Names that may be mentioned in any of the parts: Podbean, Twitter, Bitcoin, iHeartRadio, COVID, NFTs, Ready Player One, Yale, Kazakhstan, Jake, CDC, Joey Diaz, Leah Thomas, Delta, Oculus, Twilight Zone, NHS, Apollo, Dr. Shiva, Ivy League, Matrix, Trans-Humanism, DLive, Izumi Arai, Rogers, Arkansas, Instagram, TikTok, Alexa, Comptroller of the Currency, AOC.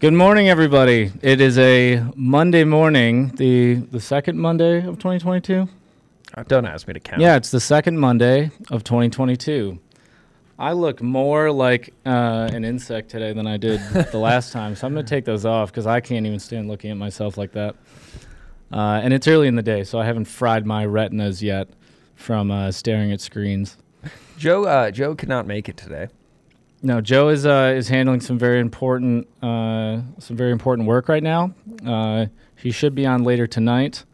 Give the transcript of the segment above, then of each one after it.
Good morning, everybody. It is a Monday morning, the second Monday of 2022. Don't ask me to count. Yeah, it's the second Monday of 2022. I look more like an insect today than I did the last time, so I'm going to take those off because I can't even stand looking at myself like that. And it's early in the day, so I haven't fried my retinas yet from staring at screens. Joe could not make it today. No, Joe is handling some very important work right now. He should be on later tonight.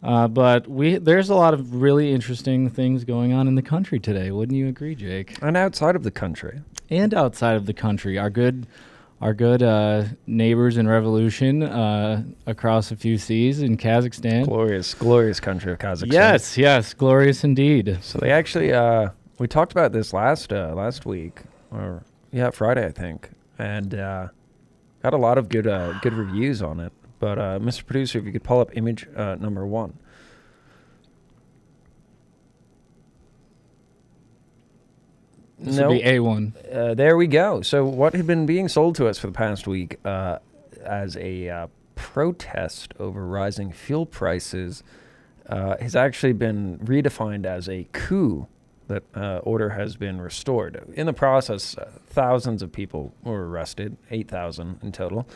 But there's a lot of really interesting things going on in the country today. Wouldn't you agree, Jake? And outside of the country. Our good neighbors in revolution across a few seas in Kazakhstan. Glorious country of Kazakhstan. Yes, glorious indeed. So they actually, we talked about this last week, or Friday, I think, and got a lot of good reviews on it. But, Mr. Producer, if you could pull up image number one. This would be A1. There we go. So what had been being sold to us for the past week as a protest over rising fuel prices has actually been redefined as a coup. That order has been restored. In the process, thousands of people were arrested, 8,000 in total.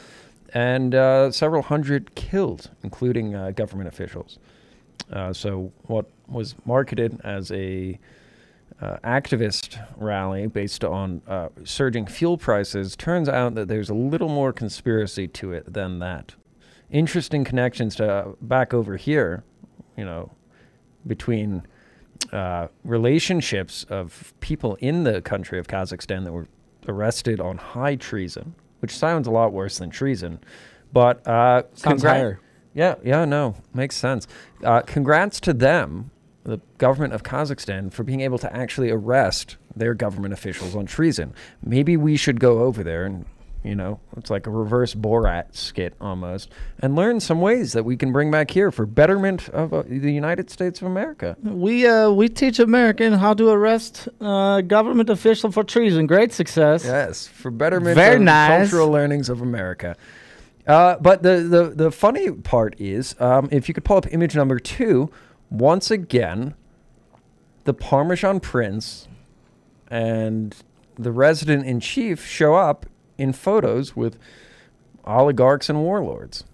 And several hundred killed, including government officials. So what was marketed as a activist rally based on surging fuel prices, turns out that there's a little more conspiracy to it than that. Interesting connections to back over here, between relationships of people in the country of Kazakhstan that were arrested on high treason, which sounds a lot worse than treason, but sounds higher. Yeah, no, makes sense. Congrats to them, the government of Kazakhstan, for being able to actually arrest their government officials on treason. Maybe we should go over there and, it's like a reverse Borat skit almost, and learn some ways that we can bring back here for betterment of the United States of America. We teach Americans how to arrest government official for treason. Great success. Yes, for betterment of cultural learnings of America. But the funny part is, if you could pull up image number two, once again, the Parmesan Prince and the resident-in-chief show up in photos with oligarchs and warlords.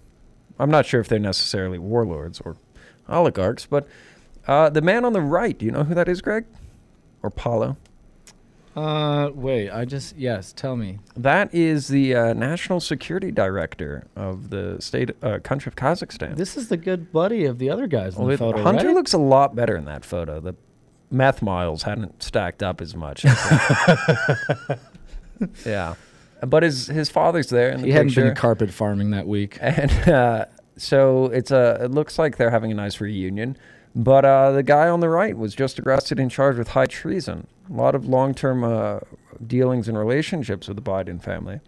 I'm not sure if they're necessarily warlords or oligarchs, but the man on the right, do you know who that is, Greg? Or Paulo? Yes, tell me. That is the National Security Director of the country of Kazakhstan. This is the good buddy of the other guys in the photo, Hunter, right? Looks a lot better in that photo. The meth miles hadn't stacked up as much. Yeah. But his father's there in the picture. He hadn't been carpet farming that week. And so it looks like they're having a nice reunion. But the guy on the right was just arrested and charged with high treason. A lot of long-term dealings and relationships with the Biden family.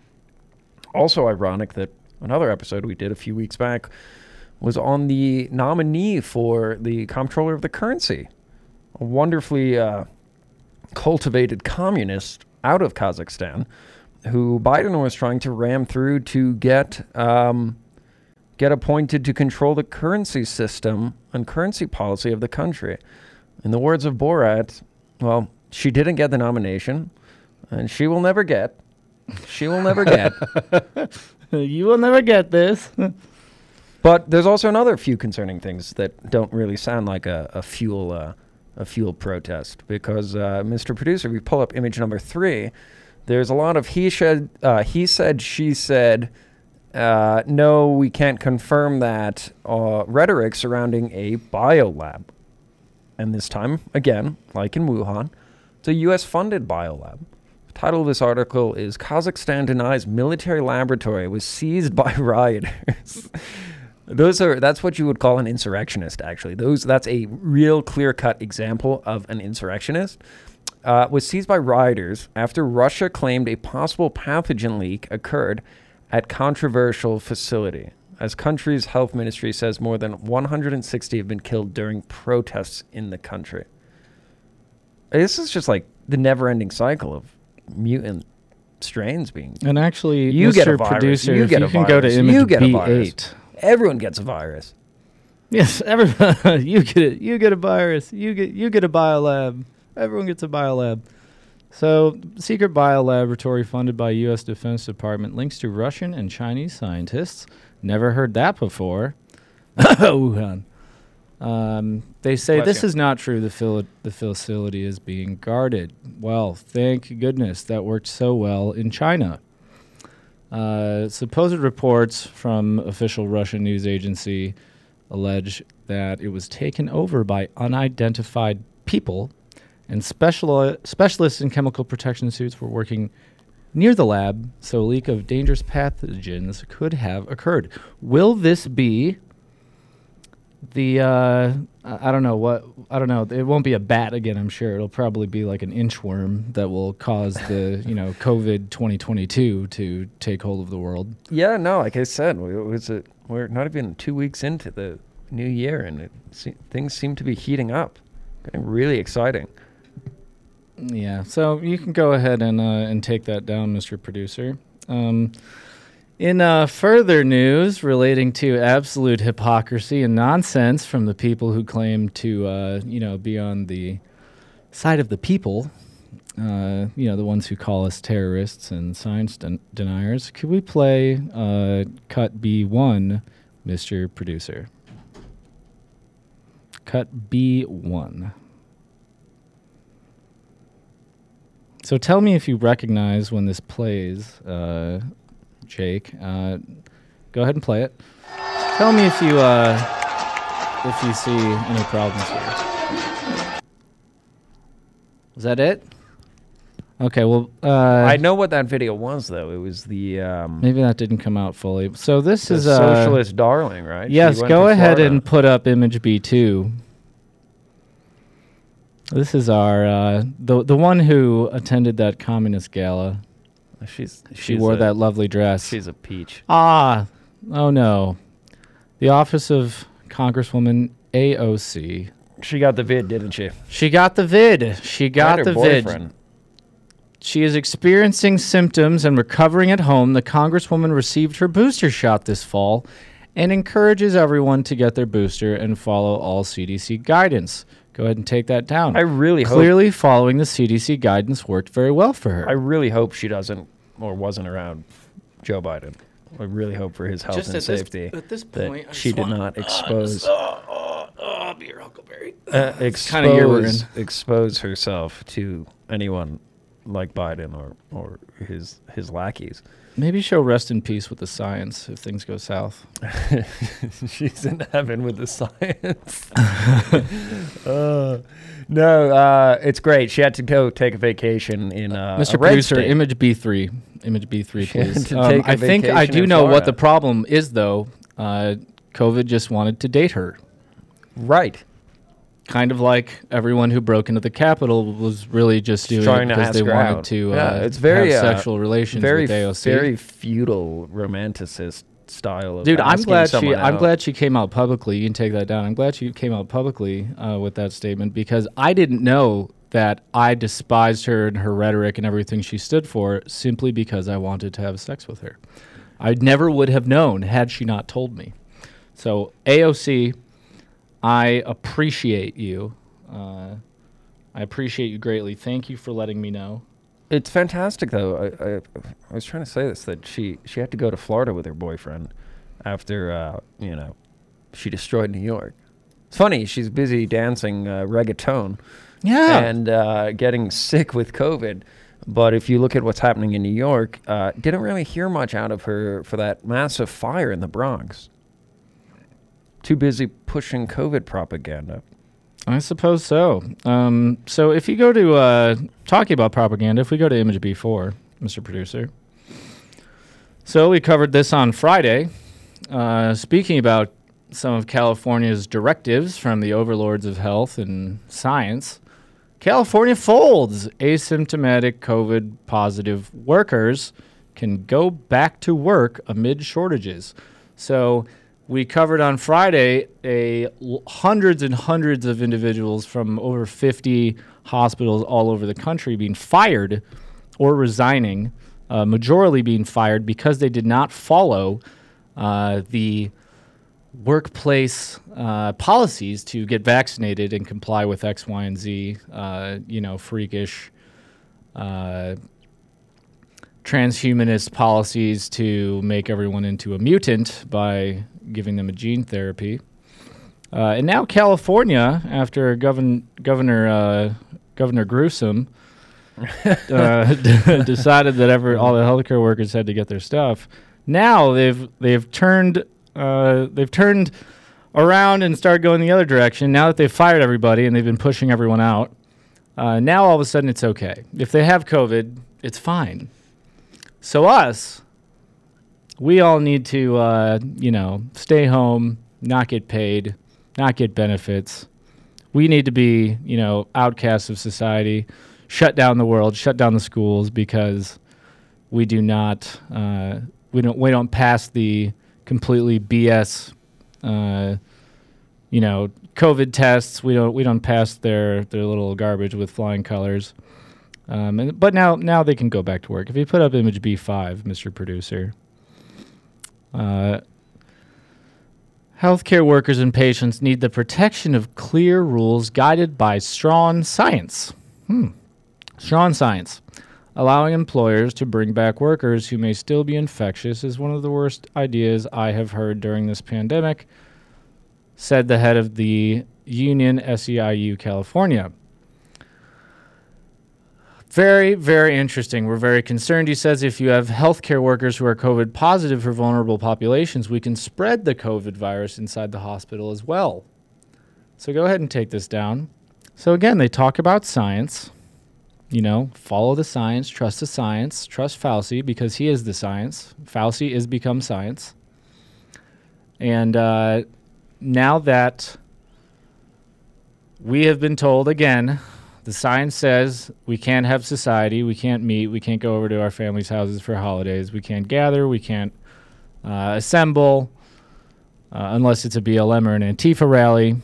Also ironic that another episode we did a few weeks back was on the nominee for the Comptroller of the Currency, a wonderfully cultivated communist out of Kazakhstan, who Biden was trying to ram through to get appointed to control the currency system and currency policy of the country. In the words of Borat, well, she didn't get the nomination, and she will never get. You will never get this. But there's also another few concerning things that don't really sound like a fuel protest, because Mr. Producer, we pull up image number three. There's a lot of he said, she said, no, we can't confirm that rhetoric surrounding a biolab. And this time, again, like in Wuhan, it's a U.S.-funded biolab. The title of this article is Kazakhstan Denies Military Laboratory Was Seized by Rioters. That's what you would call an insurrectionist, actually. That's a real clear-cut example of an insurrectionist. Was seized by rioters after Russia claimed a possible pathogen leak occurred at controversial facility. As country's health ministry says, more than 160 have been killed during protests in the country. This is just like the never-ending cycle of mutant strains being... And actually, you Mr. get a virus, Producer, you get a virus, go to image you get a virus. B8. Everyone gets a virus. Yes, everyone. You get a virus. You get a biolab. Everyone gets a biolab. So, secret biolaboratory funded by U.S. Defense Department links to Russian and Chinese scientists. Never heard that before. Wuhan. They say this is not true. The facility is being guarded. Well, thank goodness that worked so well in China. Supposed reports from official Russian news agency allege that it was taken over by unidentified people, and specialists in chemical protection suits were working near the lab, so a leak of dangerous pathogens could have occurred. Will this be the, it won't be a bat again, I'm sure. It'll probably be like an inchworm that will cause the, COVID 2022 to take hold of the world. Yeah, no, like I said, we're not even 2 weeks into the new year, and things seem to be heating up. Getting really exciting. Yeah, so you can go ahead and take that down, Mr. Producer. In further news relating to absolute hypocrisy and nonsense from the people who claim to, be on the side of the people, the ones who call us terrorists and science deniers, could we play Cut B1, Mr. Producer? Cut B1. So tell me if you recognize when this plays, Jake. Go ahead and play it. Tell me if you see any problems here. Is that it? Okay, well... I know what that video was, though. It was the... maybe that didn't come out fully. So this is... Socialist Darling, right? Yes, go ahead and put up image B2. This is our... the one who attended that communist gala. She wore that lovely dress. She's a peach. Ah, oh no. The office of Congresswoman AOC. She got the vid, didn't she? She got the vid. She got the boyfriend. Vid. She is experiencing symptoms and recovering at home. The Congresswoman received her booster shot this fall and encourages everyone to get their booster and follow all CDC guidance. Go ahead and take that down. I really hope... Clearly following the CDC guidance worked very well for her. I really hope she doesn't or wasn't around Joe Biden. I really hope for his health just and at safety at this point, that she did not expose... I'll be your Huckleberry. Expose herself to anyone like Biden or his lackeys. Maybe she'll rest in peace with the science if things go south. She's in heaven with the science. It's great. She had to go take a vacation in Mr. Producer, state. Image B3. Image B3, please. I think I do know Florida. What the problem is, though. COVID just wanted to date her. Right. Kind of like everyone who broke into the Capitol was really just doing it because they wanted out. To it's very, have sexual relations very, with AOC. Very feudal, romanticist style of dude, I'm glad she came out publicly. You can take that down. I'm glad she came out publicly with that statement because I didn't know that I despised her and her rhetoric and everything she stood for simply because I wanted to have sex with her. I never would have known had she not told me. So AOC... I appreciate you. I appreciate you greatly. Thank you for letting me know. It's fantastic, though. I was trying to say this, that she had to go to Florida with her boyfriend after, she destroyed New York. It's funny. She's busy dancing reggaeton and getting sick with COVID. But if you look at what's happening in New York, didn't really hear much out of her for that massive fire in the Bronx. Too busy pushing COVID propaganda. I suppose so. So if you go to talking about propaganda, if we go to image B4, Mr. Producer. So we covered this on Friday, speaking about some of California's directives from the overlords of health and science. California folds. Asymptomatic COVID positive workers can go back to work amid shortages. So we covered on Friday hundreds and hundreds of individuals from over 50 hospitals all over the country being fired or resigning, majorly being fired because they did not follow the workplace policies to get vaccinated and comply with X, Y, and Z, freakish transhumanist policies to make everyone into a mutant by giving them a gene therapy. And now California, after Governor Newsom decided that all the healthcare workers had to get their stuff, now they've turned around and started going the other direction. Now that they've fired everybody and they've been pushing everyone out, now all of a sudden it's okay. If they have COVID, it's fine. So we all need to, stay home, not get paid, not get benefits. We need to be, outcasts of society, shut down the world, shut down the schools because we do not, we don't pass the completely BS, COVID tests. We don't pass their little garbage with flying colors. But now they can go back to work. If you put up image B5, Mr. Producer, healthcare workers and patients need the protection of clear rules guided by strong science. Strong science. Allowing employers to bring back workers who may still be infectious is one of the worst ideas I have heard during this pandemic, said the head of the union SEIU California. Very, very interesting. We're very concerned. He says if you have healthcare workers who are COVID positive for vulnerable populations, we can spread the COVID virus inside the hospital as well. So go ahead and take this down. So again, they talk about science. Follow the science, trust the science, trust Fauci because he is the science. Fauci is become science. And now that we have been told again, the science says we can't have society, we can't meet, we can't go over to our families' houses for holidays, we can't gather, we can't assemble unless it's a BLM or an Antifa rally.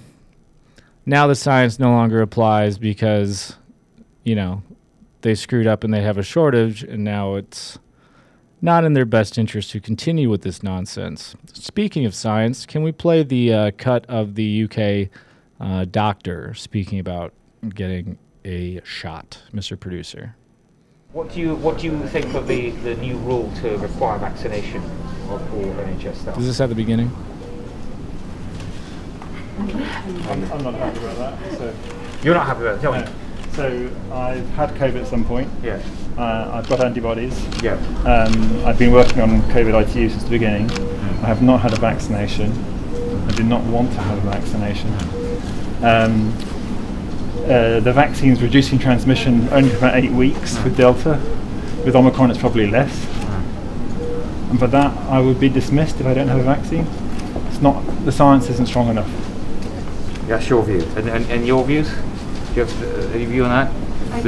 Now the science no longer applies because, they screwed up and they have a shortage, and now it's not in their best interest to continue with this nonsense. Speaking of science, can we play the cut of the UK doctor speaking about getting a shot, Mr. Producer? What do you think of the new rule to require vaccination for NHS staff? Is this at the beginning? I'm not happy about that. So. You're not happy about it, tell me. So I've had COVID at some point. Yeah. I've got antibodies. Yeah. I've been working on COVID ITU since the beginning. I have not had a vaccination. I did not want to have a vaccination. The vaccine's reducing transmission only for about 8 weeks with Delta. With Omicron, it's probably less. And for that, I would be dismissed if I don't have a vaccine. The science isn't strong enough. That's your view. And your views? Do you have any view on that?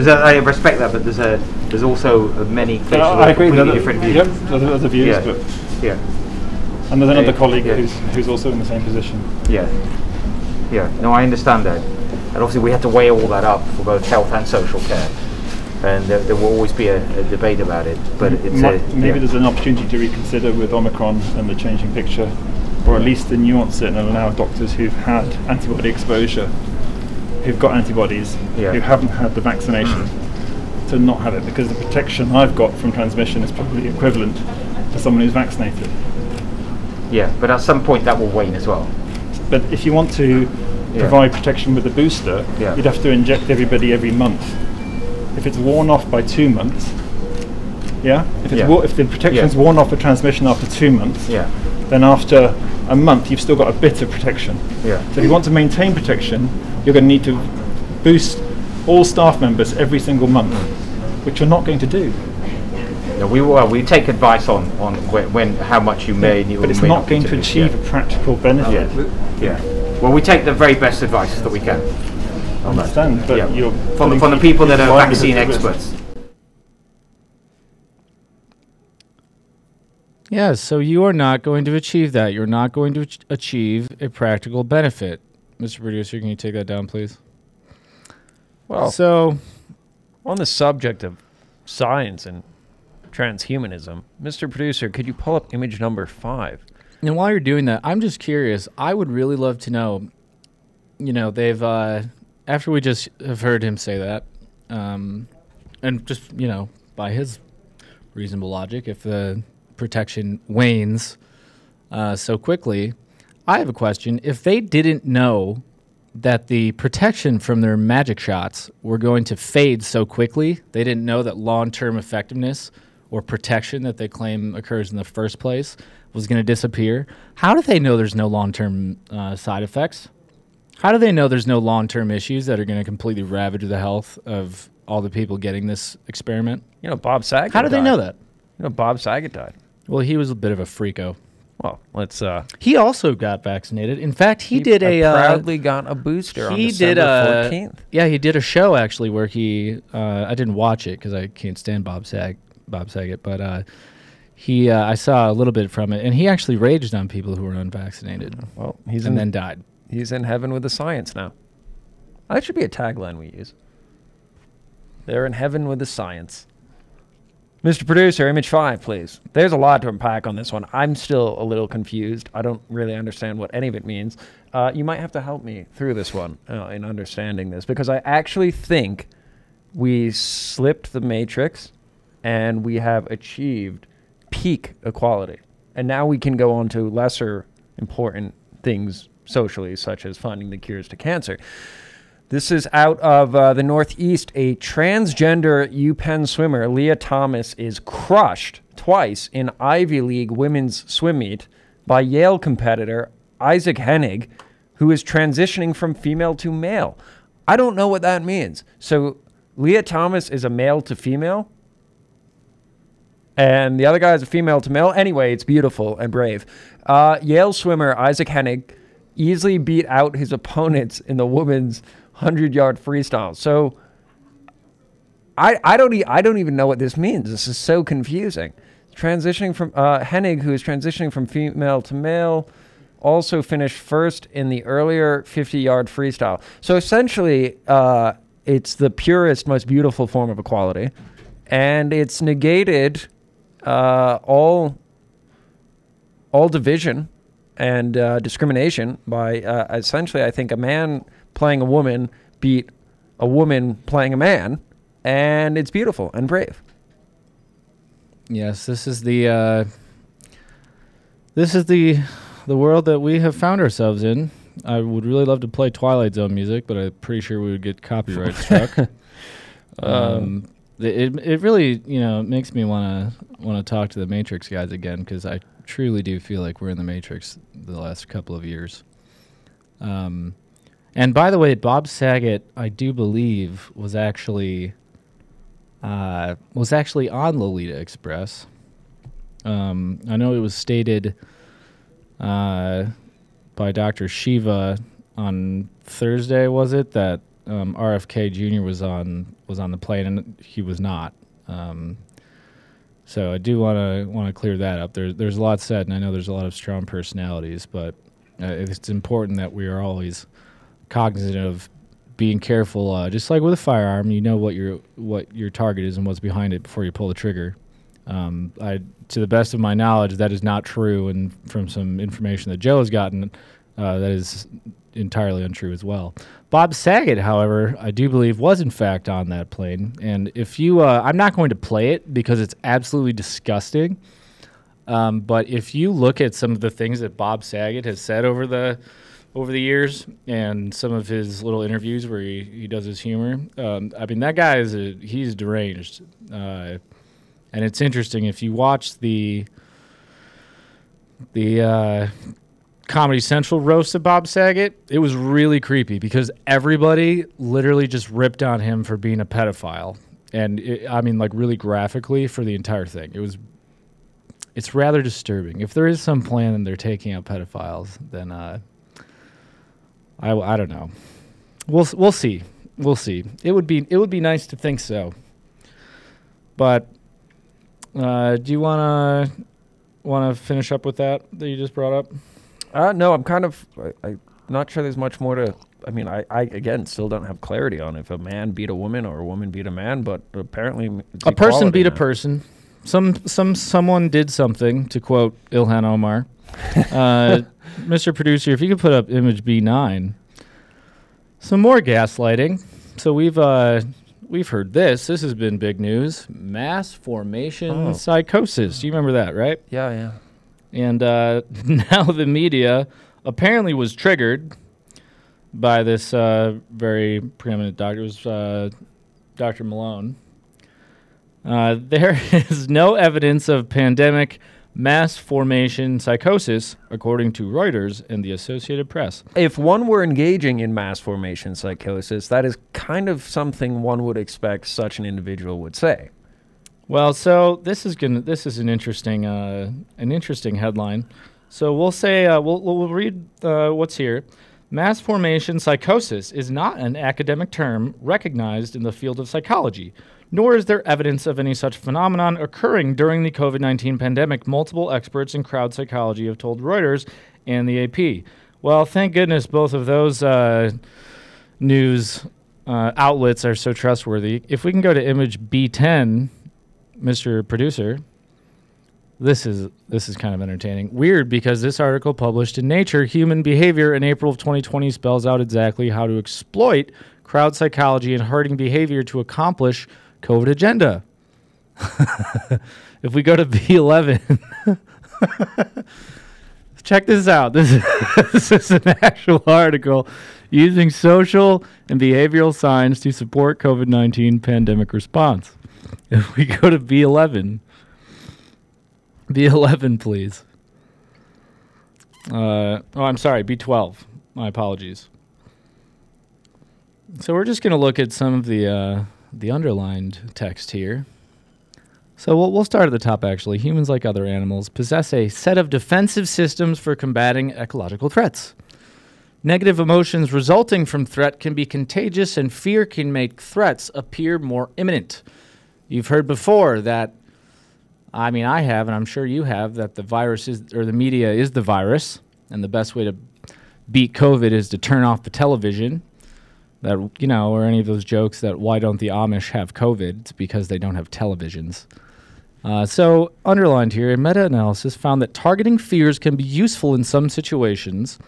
I respect that, but there's also many cases of completely different views. Yep, there's other views, yeah. But yeah, and there's another colleague who's also in the same position. Yeah, yeah. No, I understand that, and obviously we had to weigh all that up for both health and social care, and there will always be a debate about it. But there's an opportunity to reconsider with Omicron and the changing picture, or at least to nuance it and allow doctors who've had antibody exposure, who've got antibodies, who haven't had the vaccination, to not have it, because the protection I've got from transmission is probably equivalent to someone who's vaccinated. Yeah, but at some point that will wane as well. But if you want to provide protection with a booster, you'd have to inject everybody every month. If it's worn off by 2 months, if the protection's worn off for transmission after 2 months, then after a month you've still got a bit of protection. So if you want to maintain protection, you're going to need to boost all staff members every single month, which you're not going to do. No, we take advice on when how much you may, and you but it's not going to achieve a practical benefit. Yeah. Well, we take the very best advice that we can. I understand, but you're from the people that are vaccine experts. Yeah, so you are not going to achieve that. You're not going to achieve a practical benefit. Mr. Producer, can you take that down, please? Well, so on the subject of science and transhumanism, Mr. Producer, could you pull up image number 5? And while you're doing that, I'm just curious. I would really love to know, you know, they've, after we just have heard him say that, and just, you know, by his reasonable logic, if the protection wanes so quickly, I have a question. If they didn't know that the protection from their magic shots were going to fade so quickly, they didn't know that long-term effectiveness or protection that they claim occurs in the first place was going to disappear, how do they know there's no long-term side effects? How do they know there's no long-term issues that are going to completely ravage the health of all the people getting this experiment? You know, Bob Saget How do they know that? You know, Bob Saget died. Well, he was a bit of a freako. Well, let's... he also got vaccinated. In fact, he did a... proudly got a booster on December 14th. Yeah, he did a show, actually, where he... I didn't watch it because I can't stand Bob Saget, but he I saw a little bit from it, and he actually raged on people who were unvaccinated. Well, then died. He's in heaven with the science now. That should be a tagline we use. They're in heaven with the science. Mr. Producer, image 5, please. There's a lot to unpack on this one. I'm still a little confused. I don't really understand what any of it means. You might have to help me through this one in understanding this, because I actually think we slipped the Matrix and we have achieved peak equality. And now we can go on to lesser important things socially, such as finding the cures to cancer. This is out of the Northeast. A transgender UPenn swimmer, Leah Thomas, is crushed twice in Ivy League women's swim meet by Yale competitor Isaac Hennig, who is transitioning from female to male. I don't know what that means. So Leah Thomas is a male to female, and the other guy is a female to male. Anyway, it's beautiful and brave. Yale swimmer Isaac Hennig easily beat out his opponents in the women's 100-yard freestyle. So I don't even know what this means. This is so confusing. Transitioning from Hennig, who is transitioning from female to male, also finished first in the earlier 50-yard freestyle. So essentially, it's the purest, most beautiful form of equality, and it's negated all division and discrimination by essentially, I think, a man playing a woman beat a woman playing a man, and it's beautiful and brave. Yes, this is the world that we have found ourselves in. I would really love to play Twilight Zone music, but I'm pretty sure we would get copyright struck. It really, you know, makes me want to talk to the Matrix guys again, because I truly do feel like we're in the Matrix the last couple of years. And by the way, Bob Saget, I do believe, was actually on Lolita Express. I know it was stated by Dr. Shiva on Thursday, was it, that RFK Jr. was on the plane, and he was not. So I do want to clear that up. There's a lot said, and I know there's a lot of strong personalities, but it's important that we are always cognizant of being careful. Just like with a firearm, you know what your target is and what's behind it before you pull the trigger. To the best of my knowledge, that is not true, and from some information that Joe has gotten, that is entirely untrue as well. Bob Saget, however, I do believe was in fact on that plane. And if you, I'm not going to play it because it's absolutely disgusting. But if you look at some of the things that Bob Saget has said over the years, and some of his little interviews where he does his humor, I mean, that guy he's deranged. And it's interesting if you watch the Comedy Central roast of Bob Saget, it was really creepy because everybody literally just ripped on him for being a pedophile. And it, I mean, like, really graphically for the entire thing. It's rather disturbing. If there is some plan and they're taking out pedophiles, then I don't know. We'll see. We'll see. It would be nice to think so. But do you wanna finish up with that you just brought up? No, I'm kind of I'm not sure there's much more to. I mean, I again still don't have clarity on if a man beat a woman or a woman beat a man, but apparently a person beat a person. Someone did something, to quote Ilhan Omar. Mr. Producer, if you could put up image B9. Some more gaslighting. So we've heard this. This has been big news. Mass formation psychosis. Do you remember that, right? Yeah. And now the media apparently was triggered by this very preeminent doctor. It was Dr. Malone. There is no evidence of pandemic mass formation psychosis, according to Reuters and the Associated Press. If one were engaging in mass formation psychosis, that is kind of something one would expect such an individual would say. Well, so this is an interesting headline. So we'll say we'll read what's here. Mass formation psychosis is not an academic term recognized in the field of psychology, nor is there evidence of any such phenomenon occurring during the COVID-19 pandemic, multiple experts in crowd psychology have told Reuters and the AP. Well, thank goodness both of those news outlets are so trustworthy. If we can go to image B10, Mr. Producer, this is kind of entertaining. Weird, because this article published in Nature Human Behavior in April of 2020 spells out exactly how to exploit crowd psychology and herding behavior to accomplish COVID agenda. If we go to B11, check this out. This is an actual article using social and behavioral science to support COVID-19 pandemic response. If we go to B11, B11, please. I'm sorry, B12. My apologies. So we're just going to look at some of the underlined text here. So we'll start at the top, actually. Humans, like other animals, possess a set of defensive systems for combating ecological threats. Negative emotions resulting from threat can be contagious, and fear can make threats appear more imminent. You've heard before that, I mean, I have, and I'm sure you have, that the virus is, or the media is the virus, and the best way to beat COVID is to turn off the television, that, you know, or any of those jokes that why don't the Amish have COVID? It's because they don't have televisions. So underlined here, a meta-analysis found that targeting fears can be useful in some situations.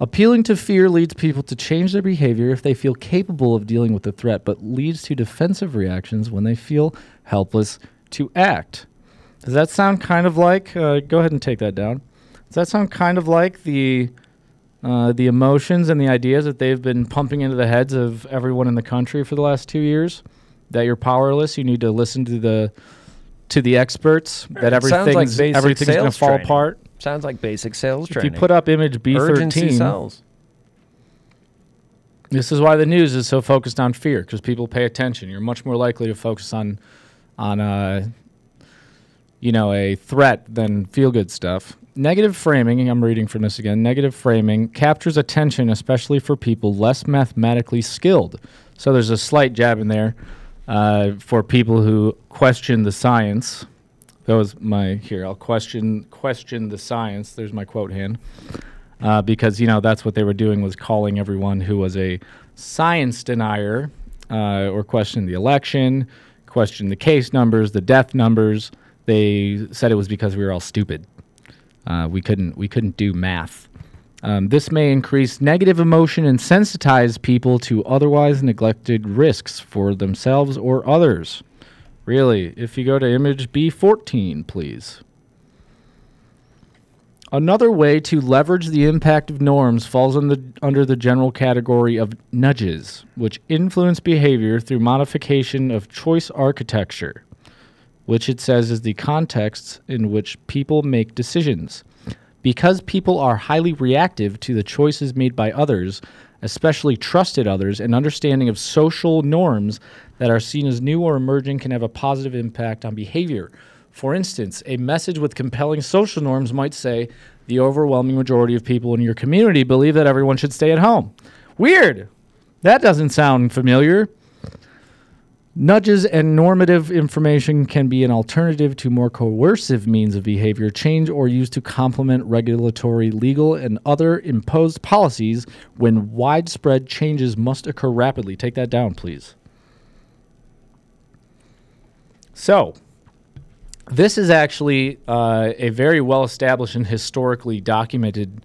Appealing to fear leads people to change their behavior if they feel capable of dealing with the threat, but leads to defensive reactions when they feel helpless to act. Does that sound kind of like, go ahead and take that down. Does that sound kind of like the emotions and the ideas that they've been pumping into the heads of everyone in the country for the last 2 years? That you're powerless, you need to listen to the experts, that everything's going to fall apart. Sounds like basic sales training. If you put up image B13, urgency sells. This is why the news is so focused on fear, because people pay attention. You're much more likely to focus on a threat than feel-good stuff. Negative framing, I'm reading from this again, negative framing captures attention, especially for people less mathematically skilled. So there's a slight jab in there for people who question the science. That was my, here, I'll question the science. There's my quote hand. Because, you know, that's what they were doing, was calling everyone who was a science denier or questioned the election, questioned the case numbers, the death numbers. They said it was because we were all stupid. We couldn't do math. This may increase negative emotion and sensitize people to otherwise neglected risks for themselves or others. Really, if you go to image B14, please. Another way to leverage the impact of norms falls under the general category of nudges, which influence behavior through modification of choice architecture, which it says is the contexts in which people make decisions. Because people are highly reactive to the choices made by others, especially trusted others, an understanding of social norms that are seen as new or emerging can have a positive impact on behavior. For instance, a message with compelling social norms might say, the overwhelming majority of people in your community believe that everyone should stay at home. Weird. That doesn't sound familiar. Nudges and normative information can be an alternative to more coercive means of behavior change or used to complement regulatory, legal, and other imposed policies when widespread changes must occur rapidly. Take that down, please. So, this is actually a very well-established and historically documented,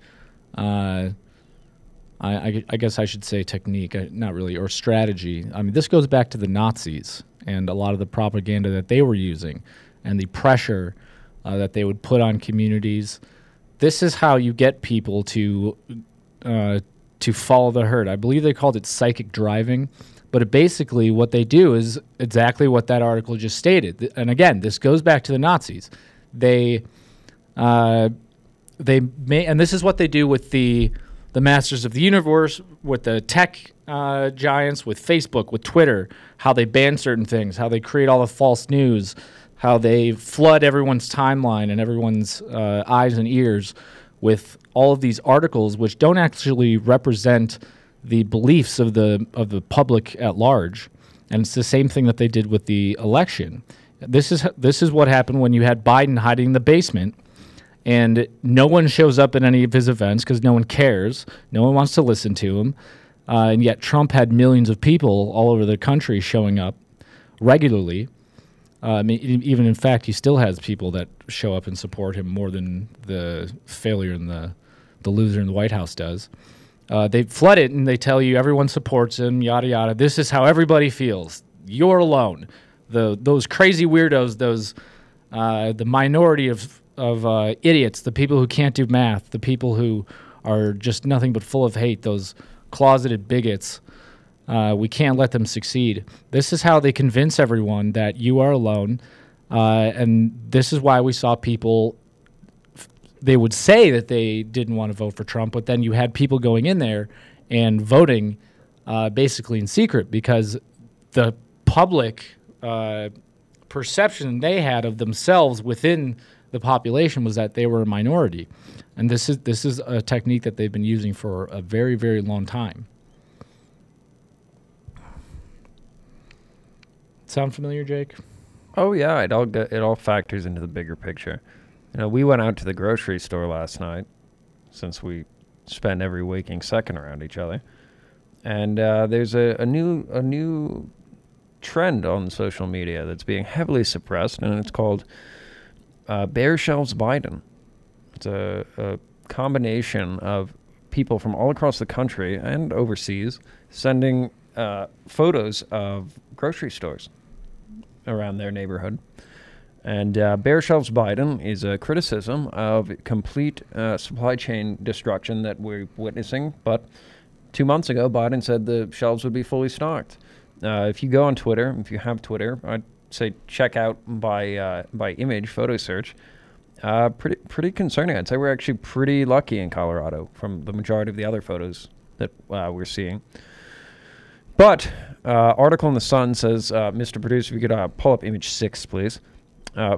I guess I should say technique, not really, or strategy. I mean, this goes back to the Nazis and a lot of the propaganda that they were using and the pressure that they would put on communities. This is how you get people to follow the herd. I believe they called it psychic driving, but basically what they do is exactly what that article just stated. And again, this goes back to the Nazis. They may, and this is what they do with the masters of the universe, with the tech giants, with Facebook, with Twitter, how they ban certain things, how they create all the false news, how they flood everyone's timeline and everyone's eyes and ears with all of these articles which don't actually represent the beliefs of the public at large. And it's the same thing that they did with the election. This is what happened when you had Biden hiding in the basement. And no one shows up at any of his events because no one cares. No one wants to listen to him. And yet Trump had millions of people all over the country showing up regularly. I mean, even in fact, he still has people that show up and support him more than the failure and the loser in the White House does. They flood it and they tell you everyone supports him, yada, yada. This is how everybody feels. You're alone. Those crazy weirdos, the minority of idiots, the people who can't do math, the people who are just nothing but full of hate, those closeted bigots. We can't let them succeed. This is how they convince everyone that you are alone. And this is why we saw people, they would say that they didn't want to vote for Trump, but then you had people going in there and voting basically in secret because the public perception they had of themselves within the population was that they were a minority. And this is a technique that they've been using for a very, very long time. Sound familiar, Jake? Oh, yeah. It all factors into the bigger picture. You know, we went out to the grocery store last night, since we spend every waking second around each other. And there's a new trend on social media that's being heavily suppressed, and it's called Bare Shelves Biden. It's a combination of people from all across the country and overseas sending photos of grocery stores around their neighborhood. And Bare Shelves Biden is a criticism of complete supply chain destruction that we're witnessing. But 2 months ago, Biden said the shelves would be fully stocked. If you go on Twitter, if you have Twitter, I'd say check out by image photo search. Pretty concerning. I'd say we're actually pretty lucky in Colorado from the majority of the other photos that we're seeing. But article in the Sun says, Mr. Producer, if you could pull up image 6, please.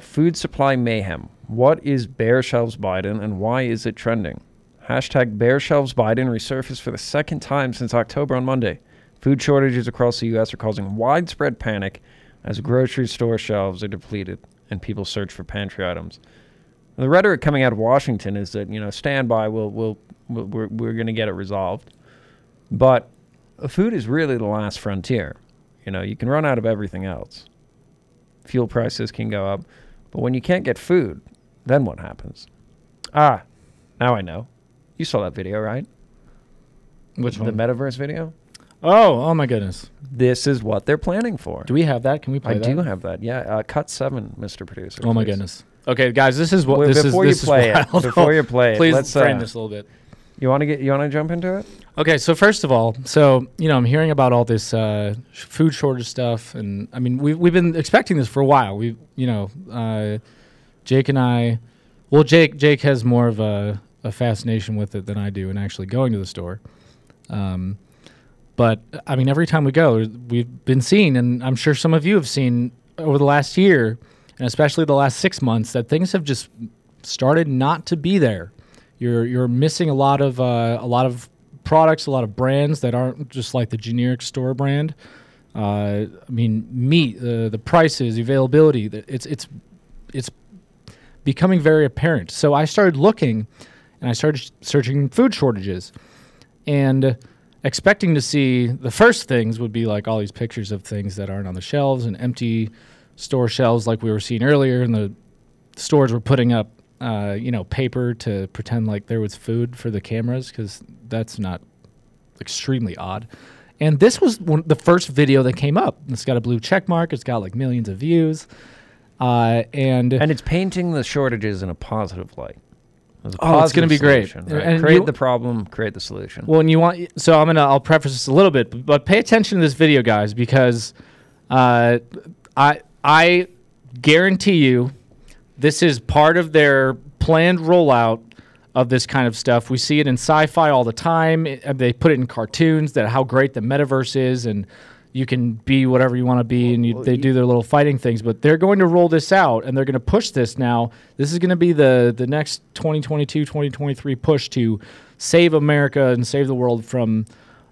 Food supply mayhem. What is Bare Shelves Biden and why is it trending? Hashtag Bare Shelves Biden resurfaced for the second time since October on Monday. Food shortages across the U.S. are causing widespread panic as grocery store shelves are depleted and people search for pantry items. The rhetoric coming out of Washington is that, you know, stand by, we're going to get it resolved. But food is really the last frontier. You know, you can run out of everything else. Fuel prices can go up. But when you can't get food, then what happens? Ah, now I know. You saw that video, right? Which one? The Metaverse video? Oh my goodness. This is what they're planning for. Do we have that? Can we play that? I do have that, yeah. Cut 7, Mr. Producer. Oh, my goodness. Okay, guys, this is what this is. Before you play it, let's frame this a little bit. You want to jump into it? Okay, so first of all, you know, I'm hearing about all this food shortage stuff, and I mean, we've been expecting this for a while. Jake has more of a a fascination with it than I do in actually going to the store. But, I mean, every time we go, we've been seeing, and I'm sure some of you have seen over the last year, and especially the last 6 months, that things have just started not to be there. You're missing a lot of products, a lot of brands that aren't just like the generic store brand. I mean, meat, the prices, availability, it's becoming very apparent. So I started looking, and I started searching food shortages, and expecting to see the first things would be like all these pictures of things that aren't on the shelves and empty store shelves, like we were seeing earlier, and the stores were putting up paper to pretend like there was food for the cameras, because that's not extremely odd. And this was the first video that came up. It's got a blue check mark. It's got like millions of views. And it's painting the shortages in a positive light. It's going to be solution, great. Right? Create the problem, create the solution. Well, and I'll preface this a little bit, but pay attention to this video, guys, because I guarantee you this is part of their planned rollout of this kind of stuff. We see it in sci-fi all the time. They put it in cartoons, that how great the metaverse is, and you can be whatever you want to be, and they do their little fighting things. But they're going to roll this out, and they're going to push this now. This is going to be the next 2022, 2023 push to save America and save the world from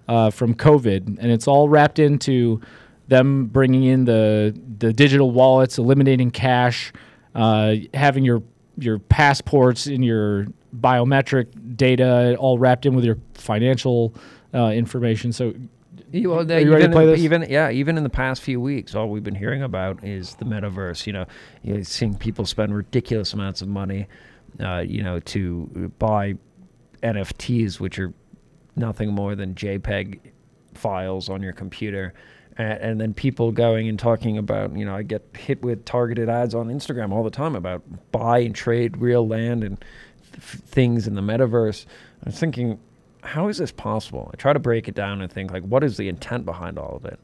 COVID. And it's all wrapped into them bringing in the digital wallets, eliminating cash, having your passports and your biometric data all wrapped in with your financial information. So are you ready to play this? Even in the past few weeks, all we've been hearing about is the metaverse. You're seeing people spend ridiculous amounts of money, to buy NFTs, which are nothing more than JPEG files on your computer. And then people going and talking about, I get hit with targeted ads on Instagram all the time about buy and trade real land and things in the metaverse. I was thinking, how is this possible? I try to break it down and think, like, what is the intent behind all of it?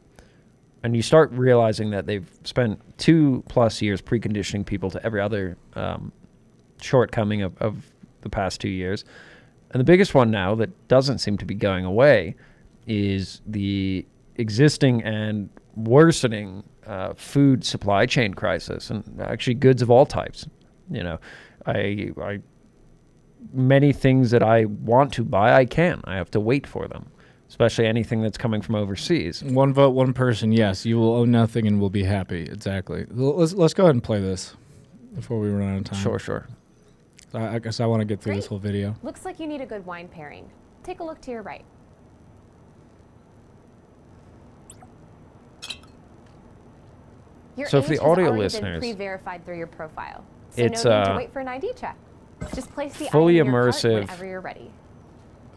And you start realizing that they've spent 2+ years preconditioning people to every other shortcoming of the past 2 years. And the biggest one now that doesn't seem to be going away is the existing and worsening food supply chain crisis, and actually goods of all types. Many things that I want to buy, I can. I have to wait for them, especially anything that's coming from overseas. One vote, one person. Yes, you will own nothing and will be happy. Exactly. Let's go ahead and play this before we run out of time. Sure. I guess I want to get through this whole video. Looks like you need a good wine pairing. Take a look to your right. Your so for the audio listeners, pre-verified through your profile, so it's no need to wait for an ID check. Just place the fully ID in your immersive cart whenever you're ready.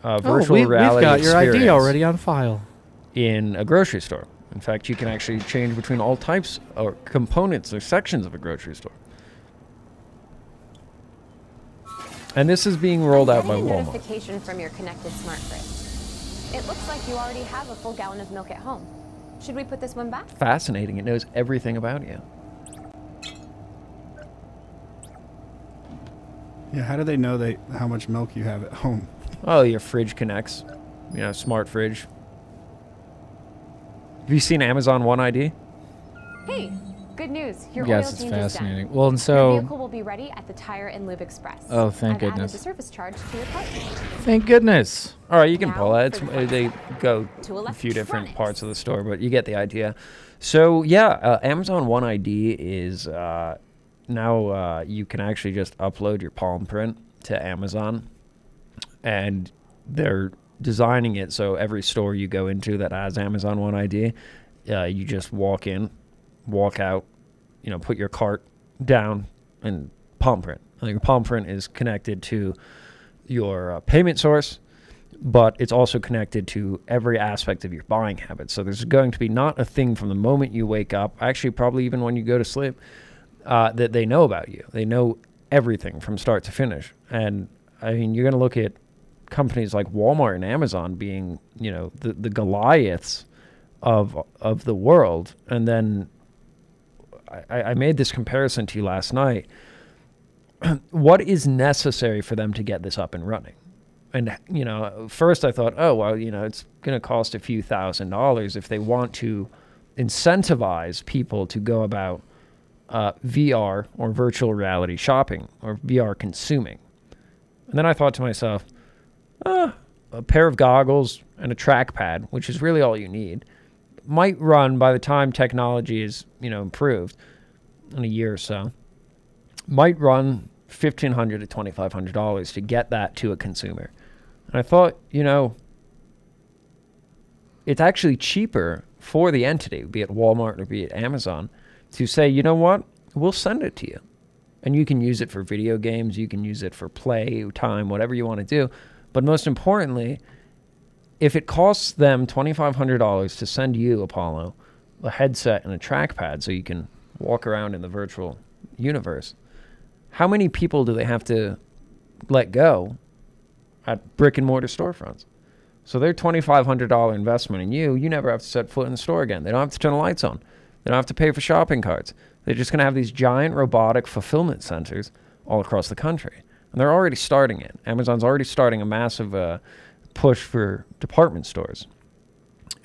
Virtual reality experience. We've got your ID already on file in a grocery store. In fact, you can actually change between all types or components or sections of a grocery store. And this is being rolled out by Walmart. Notification from your connected smart grid. It looks like you already have a full gallon of milk at home. Should we put this one back? Fascinating. It knows everything about you. Yeah, how do they know how much milk you have at home? Oh, your fridge connects. Smart fridge. Have you seen Amazon One ID? Hey, good news. Your oil change is done. Well, and so your vehicle will be ready at the Tire and Lube Express. Oh, thank goodness. Added the service charge to your cart. Thank goodness. All right, you can pull that. They go to a few different parts of the store, but you get the idea. So, Amazon One ID is... Now you can actually just upload your palm print to Amazon, and they're designing it so every store you go into that has Amazon One ID, you just walk in, walk out, put your cart down, and palm print. And your palm print is connected to your payment source, but it's also connected to every aspect of your buying habits. So there's going to be not a thing from the moment you wake up, actually probably even when you go to sleep, that they know about you. They know everything from start to finish. And I mean, you're going to look at companies like Walmart and Amazon being, the Goliaths of the world. And then I made this comparison to you last night. what is necessary for them to get this up and running? And, you know, first I thought, oh, well, you know, it's going to cost a few $1,000s if they want to incentivize people to go about VR or virtual reality shopping or VR consuming. And then I thought to myself, a pair of goggles and a trackpad, which is really all you need, might run by the time technology is, you know, improved in a year or so, might run $1,500 to $2,500 to get that to a consumer. And I thought, you know, it's actually cheaper for the entity, be it Walmart or be it Amazon, to say, you know what, we'll send it to you. And you can use it for video games, you can use it for play, time, whatever you want to do. But most importantly, if it costs them $2,500 to send you, Apollo, a headset and a trackpad so you can walk around in the virtual universe, how many people do they have to let go at brick and mortar storefronts? So their $2,500 investment in you, you never have to set foot in the store again. They don't have to turn the lights on. They don't have to pay for shopping carts. They're just going to have these giant robotic fulfillment centers all across the country. And they're already starting it. Amazon's already starting a massive push for department stores.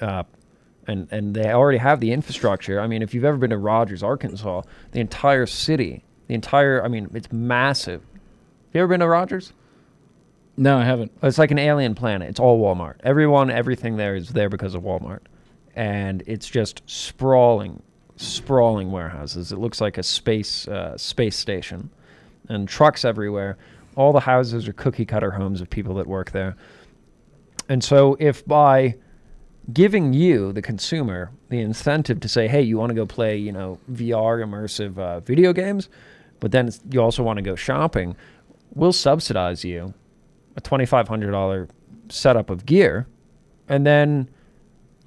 And they already have the infrastructure. I mean, if you've ever been to Rogers, Arkansas, the entire city, I mean, it's massive. Have you ever been to Rogers? No, I haven't. It's like an alien planet. It's all Walmart. Everything there is there because of Walmart. And it's just sprawling warehouses. It looks like a space station. And trucks everywhere. All the houses are cookie-cutter homes of people that work there. And so if by giving you, the consumer, the incentive to say, hey, you want to go play, you know, VR immersive video games, but then you also want to go shopping, we'll subsidize you a $2,500 setup of gear, and then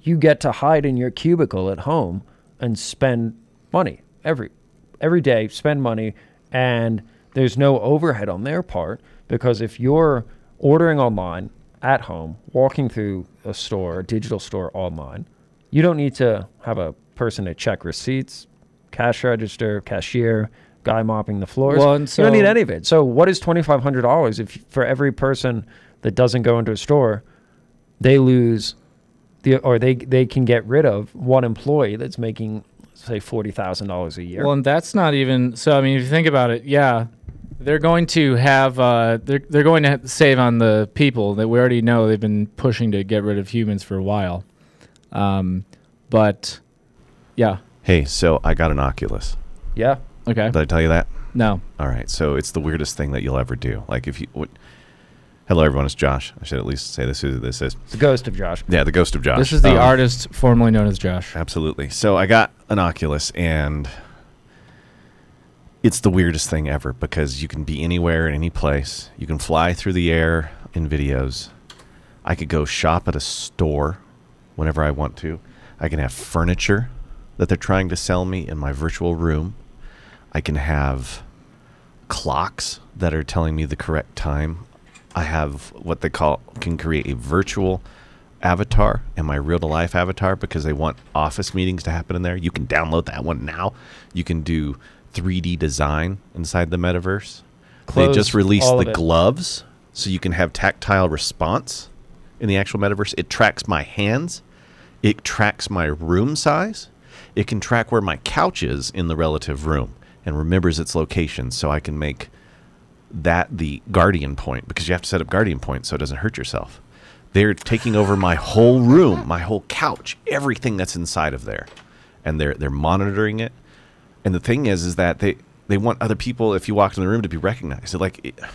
you get to hide in your cubicle at home and spend money every day, spend money, and there's no overhead on their part, because if you're ordering online at home, walking through a store, a digital store online, you don't need to have a person to check receipts, cash register, cashier, guy mopping the floors. Well, so you don't need any of it. So what is $2,500 if for every person that doesn't go into a store, they lose they can get rid of one employee that's making, say, $40,000 a year. Well, and that's not even, so I mean, if you think about it, yeah, they're going to have they're going to have to save on the people that we already know they've been pushing to get rid of humans for a while. But yeah. Hey, so I got an Oculus. Yeah. Okay. Did I tell you that? No. All right. So it's the weirdest thing that you'll ever do. Like if you hello, everyone. It's Josh. I should at least say this, who this is. The ghost of Josh. Yeah, the ghost of Josh. This is the artist formerly known as Josh. Absolutely. So I got an Oculus, and it's the weirdest thing ever because you can be anywhere in any place. You can fly through the air in videos. I could go shop at a store whenever I want to. I can have furniture that they're trying to sell me in my virtual room. I can have clocks that are telling me the correct time. I have what they call, can create a virtual avatar and my real-to-life avatar because they want office meetings to happen in there. You can download that one now. You can do 3D design inside the metaverse. They just released the gloves so you can have tactile response in the actual metaverse. It tracks my hands. It tracks my room size. It can track where my couch is in the relative room and remembers its location so I can make that the guardian point, because you have to set up guardian points so it doesn't hurt yourself. They're taking over my whole room, my whole couch, everything that's inside of there, and they're monitoring it. And the thing is that they want other people, if you walked in the room, to be recognized. So like it so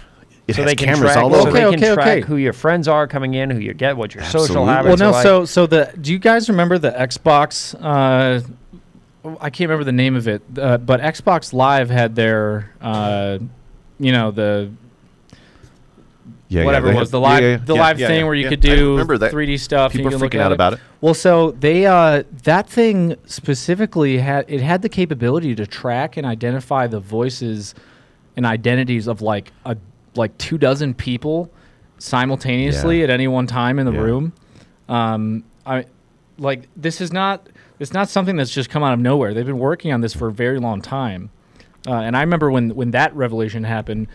has they can cameras track, all over. So they can track who your friends are coming in, who you get, what your social habits are like. So do you guys remember the Xbox? I can't remember the name of it, but Xbox Live had their. You know, the live thing where you could do 3D stuff. People and you could freaking out about it. Well, so they that thing specifically had the capability to track and identify the voices and identities of like 2 dozen people simultaneously at any one time in the room. It's not something that's just come out of nowhere. They've been working on this for a very long time. And I remember when that revelation happened,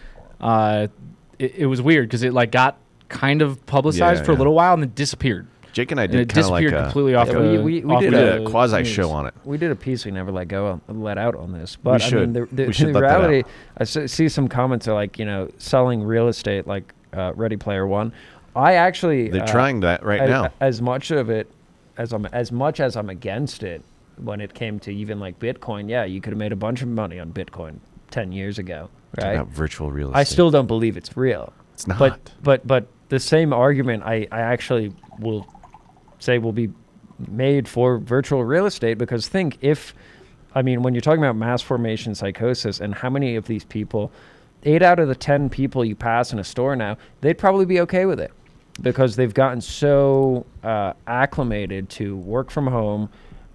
it was weird because it like got kind of publicized for a little while and then disappeared. Jake and I did kind of like completely off. We did a quasi show on it. We did a piece we never let out on this, but I mean, the reality. I see some comments are like, you know, selling real estate like Ready Player One. I actually they're trying that right now. As much of it as much as I'm against it, when it came to even like Bitcoin, you could have made a bunch of money on Bitcoin 10 years ago, right? About virtual real estate. I still don't believe it's real. It's not. But the same argument I actually will say will be made for virtual real estate, because think when you're talking about mass formation psychosis and how many of these people, 8 out of the 10 people you pass in a store now, they'd probably be okay with it because they've gotten so acclimated to work from home,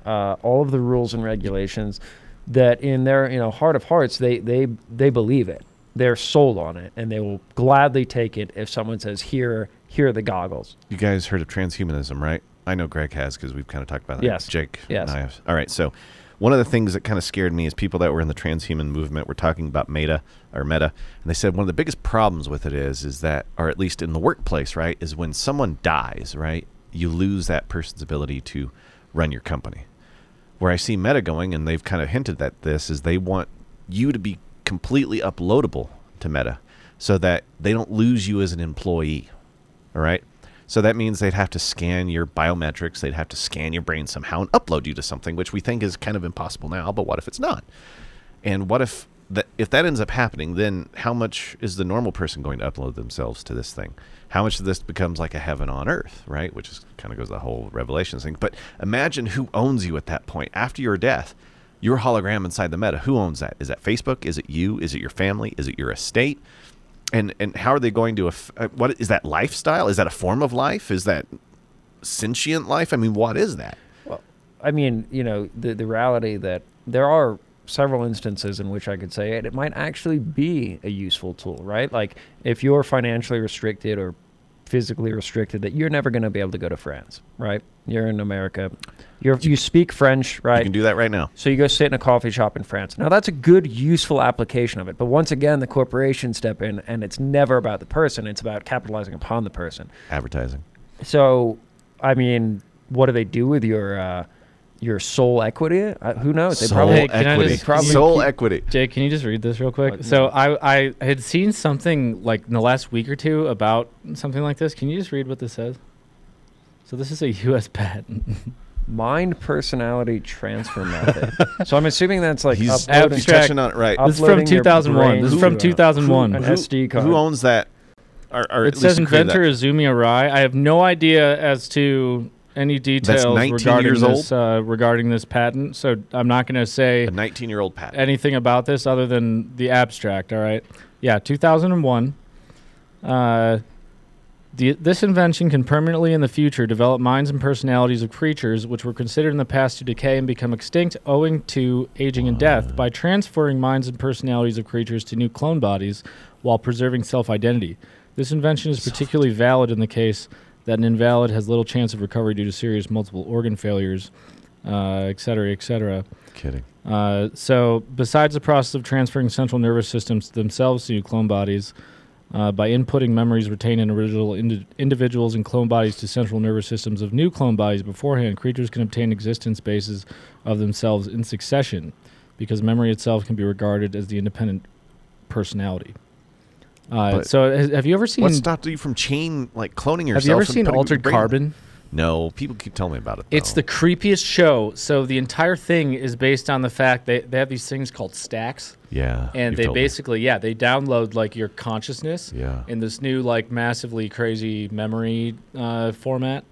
all of the rules and regulations, that in their heart of hearts they believe it. They're sold on it, and they will gladly take it if someone says, here are the goggles. You guys heard of transhumanism, right? I know Greg has because we've kind of talked about that. Yes. Jake and I have. All right, so one of the things that kind of scared me is people that were in the transhuman movement were talking about Meta, and they said one of the biggest problems with it is that, or at least in the workplace, right, is when someone dies, right, you lose that person's ability to run your company. Where I see Meta going, and they've kind of hinted at this, is they want you to be completely uploadable to Meta so that they don't lose you as an employee. All right. So that means they'd have to scan your biometrics. They'd have to scan your brain somehow and upload you to something, which we think is kind of impossible now. But what if it's not? And what if that ends up happening, then how much is the normal person going to upload themselves to this thing? How much of this becomes like a heaven on earth, right? Which is kind of goes the whole Revelations thing. But imagine who owns you at that point after your death. Your hologram inside the Meta, who owns that? Is that Facebook? Is it you? Is it your family? Is it your estate? And how are they going to, what is that lifestyle? Is that a form of life? Is that sentient life? I mean, what is that? Well, I mean, the reality that there are several instances in which I could say it might actually be a useful tool, right? Like if you're financially restricted or physically restricted, that you're never going to be able to go to France, right? You're in America. You speak French, right? You can do that right now. So you go sit in a coffee shop in France. Now, that's a good, useful application of it. But once again, the corporations step in, and it's never about the person. It's about capitalizing upon the person. Advertising. So, I mean, what do they do with your soul equity? Who knows? Soul equity. Jake, can you just read this real quick? So I had seen something like in the last week or two about something like this. Can you just read what this says? So this is a U.S. patent. Mind personality transfer method. So I'm assuming that's like he's touching on it, right? This is from 2001. An SD card. Who owns that? Or it says inventor Izumi Arai. I have no idea as to any details regarding this patent, so I'm not going to say a 19-year-old patent anything about this other than the abstract. All right, 2001. This invention can permanently in the future develop minds and personalities of creatures which were considered in the past to decay and become extinct owing to aging and death by transferring minds and personalities of creatures to new clone bodies while preserving self-identity. This invention is particularly valid in the case that an invalid has little chance of recovery due to serious multiple organ failures, et cetera, et cetera. Kidding. So besides the process of transferring central nervous systems themselves to new clone bodies, by inputting memories retained in original individuals and clone bodies to central nervous systems of new clone bodies beforehand, creatures can obtain existence bases of themselves in succession because memory itself can be regarded as the independent personality. Have you ever seen? What stopped you from cloning yourself? Have you ever seen Altered Carbon? No, people keep telling me about it, though. It's the creepiest show. So the entire thing is based on the fact they have these things called stacks. Yeah, and they basically they download like your consciousness in this new like massively crazy memory format,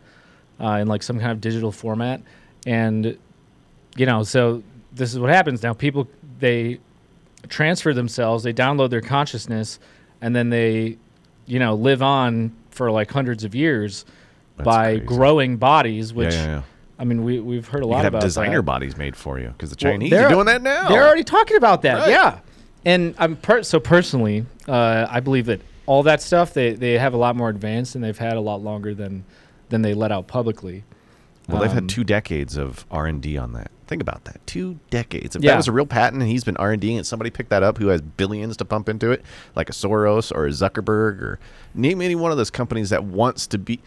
in like some kind of digital format, and so this is what happens now. People transfer themselves, they download their consciousness, and then they live on for like hundreds of years. That's by crazy. Growing bodies, which I mean we've heard a lot about. You have designer bodies made for you because the Chinese are doing that now. They're already talking about that. Right. Yeah. And I'm personally I believe that all that stuff they have a lot more advanced, and they've had a lot longer than they let out publicly. Well, they've had 2 decades of R&D on that. Think about that. 2 decades. If that was a real patent and he's been R&Ding and somebody picked that up who has billions to pump into it, like a Soros or a Zuckerberg, or name any one of those companies that wants to be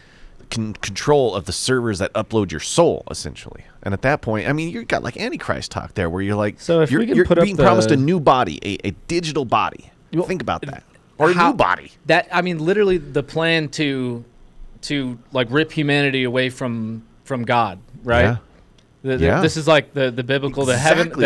control of the servers that upload your soul, essentially. And at that point, I mean, you've got like Antichrist talk there where you're like, so if you're being promised a new body, a digital body. Well, think about that. Or a new body. That, I mean, literally the plan to like rip humanity away from God, right? Yeah. This is like the biblical, the heaven on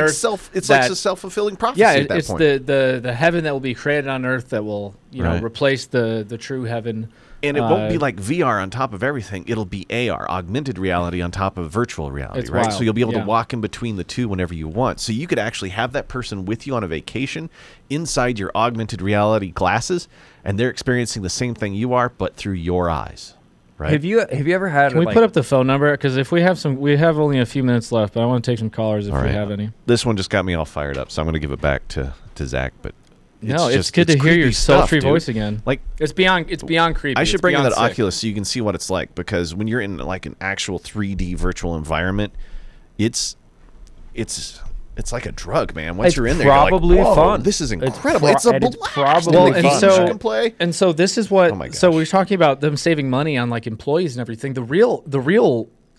earth. It's like a self-fulfilling prophecy at that point. Yeah, it's the heaven that will be created on earth that will, you know, replace the true heaven. And it won't be like VR on top of everything. It'll be AR, augmented reality on top of virtual reality, right? Wild. So you'll be able to walk in between the two whenever you want. So you could actually have that person with you on a vacation inside your augmented reality glasses, and they're experiencing the same thing you are, but through your eyes. Right. Have you ever had? Can we put up the phone number? Because if we have only a few minutes left, but I want to take some callers if we have any. This one just got me all fired up, so I'm going to give it back to Zach. But it's good to hear your sultry voice again. Like it's beyond creepy. I should bring in that Oculus so you can see what it's like, because when you're in like an actual 3D virtual environment, it's like a drug, man. Once you're in there, probably fun. This is incredible. It's a blast. And so this is what. Oh, so we're talking about them saving money on like employees and everything. The real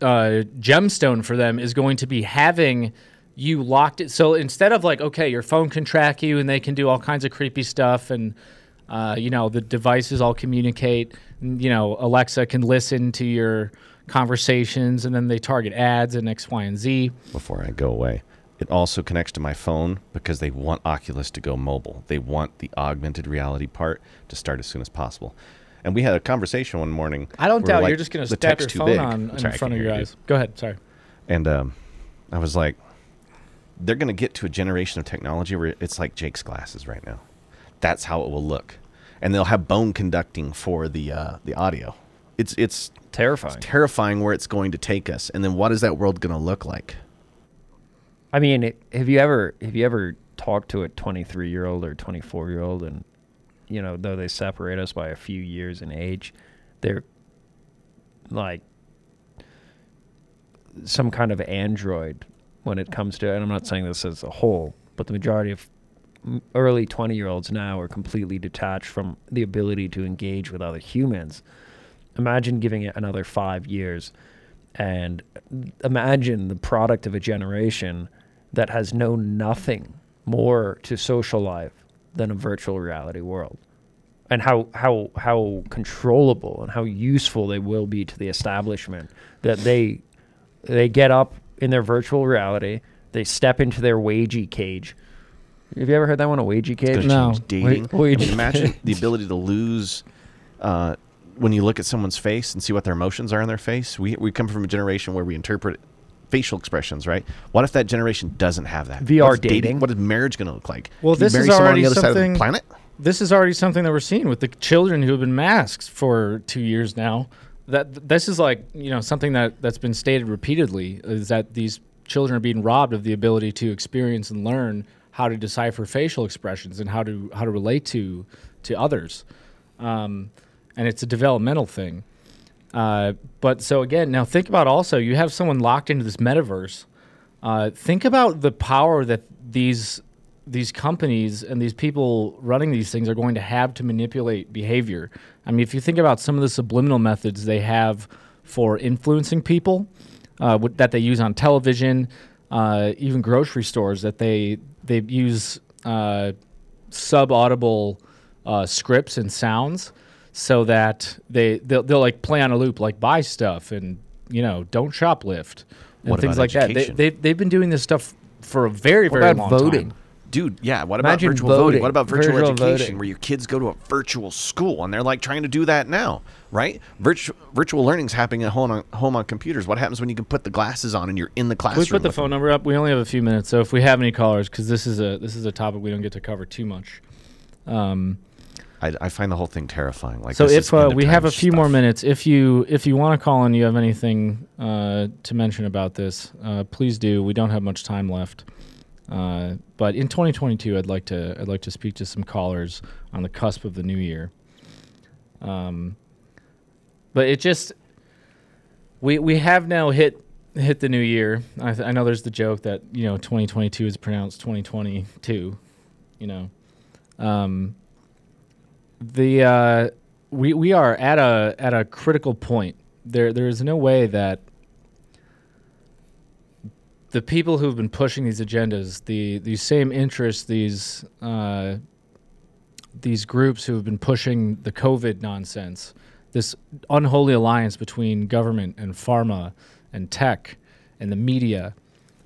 gemstone for them is going to be having you locked it. So instead of like, okay, your phone can track you and they can do all kinds of creepy stuff, and the devices all communicate. You know, Alexa can listen to your conversations, and then they target ads and X, Y, and Z. Before I go away. It also connects to my phone because they want Oculus to go mobile. They want the augmented reality part to start as soon as possible. And we had a conversation one morning. I don't doubt you're just going to step your phone in front of your eyes. Go ahead. Sorry. And I was like, they're going to get to a generation of technology where it's like Jake's glasses right now. That's how it will look. And they'll have bone conducting for the audio. It's terrifying. It's terrifying where it's going to take us. And then what is that world going to look like? I mean, have you ever talked to a 23-year-old or 24-year-old, and though they separate us by a few years in age, they're like some kind of android when it comes to. And I'm not saying this as a whole, but the majority of early 20-year-olds now are completely detached from the ability to engage with other humans. Imagine giving it another 5 years, and imagine the product of a generation that has known nothing more to social life than a virtual reality world, and how controllable and how useful they will be to the establishment. That they get up in their virtual reality, they step into their wagey cage. Have you ever heard that one, a wagey cage? No. Dating. I mean, imagine the ability to lose. When you look at someone's face and see what their emotions are in their face, we come from a generation where we interpret facial expressions, right? What if that generation doesn't have that? VR dating. What is marriage going to look like? Well, this is already something. This is already something that we're seeing with the children who have been masked for 2 years now. That this is like something that's been stated repeatedly, is that these children are being robbed of the ability to experience and learn how to decipher facial expressions and how to relate to others. And it's a developmental thing. But so again, now think about also, you have someone locked into this metaverse. Think about the power that these companies and these people running these things are going to have to manipulate behavior. I mean, if you think about some of the subliminal methods they have for influencing people that they use on television, even grocery stores, that they use sub-audible scripts and sounds, so that they'll like play on a loop, like buy stuff and don't shoplift and what things like education? That. They've been doing this stuff for a very very long voting? Time. Dude, yeah. What about virtual voting? What about virtual education voting, where your kids go to a virtual school and they're like trying to do that now, right? Virtual learning's happening at home on computers. What happens when you can put the glasses on and you're in the classroom? We put the phone number up. We only have a few minutes, so if we have any callers, because this is a topic we don't get to cover too much. I find the whole thing terrifying. Like, so if we have a few more minutes, if you want to call and you have anything to mention about this, please do. We don't have much time left. But in 2022, I'd like to speak to some callers on the cusp of the new year. But we have now hit hit the new year, I know there's the joke that, you know, 2022 is pronounced 2022, you know. We are at a critical point. There is no way that the people who've been pushing these agendas, these same interests, these groups who have been pushing the COVID nonsense, this unholy alliance between government and pharma and tech and the media,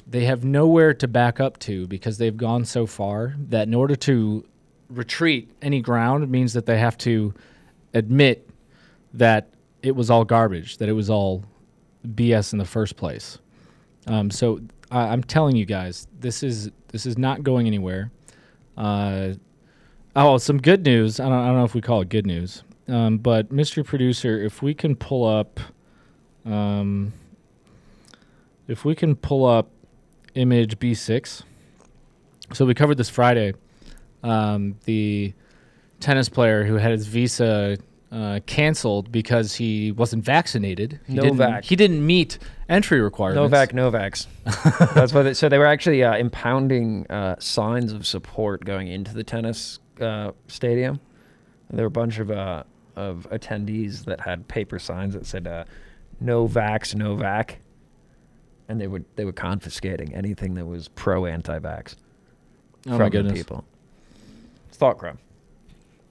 they have nowhere to back up to, because they've gone so far that in order to retreat any ground means that they have to admit that it was all garbage, that it was all BS in the first place. I'm telling you guys, this is not going anywhere. Some good news. I don't know if we call it good news, but Mr. Producer, if we can pull up image B6. So we covered this Friday, the tennis player who had his visa canceled because he wasn't vaccinated. He didn't meet entry requirements. Novaks. That's what. So they were actually impounding signs of support going into the tennis stadium. There were a bunch of attendees that had paper signs that said "Novaks, Novak," and they were confiscating anything that was pro anti-vax from the people. It's thought crime.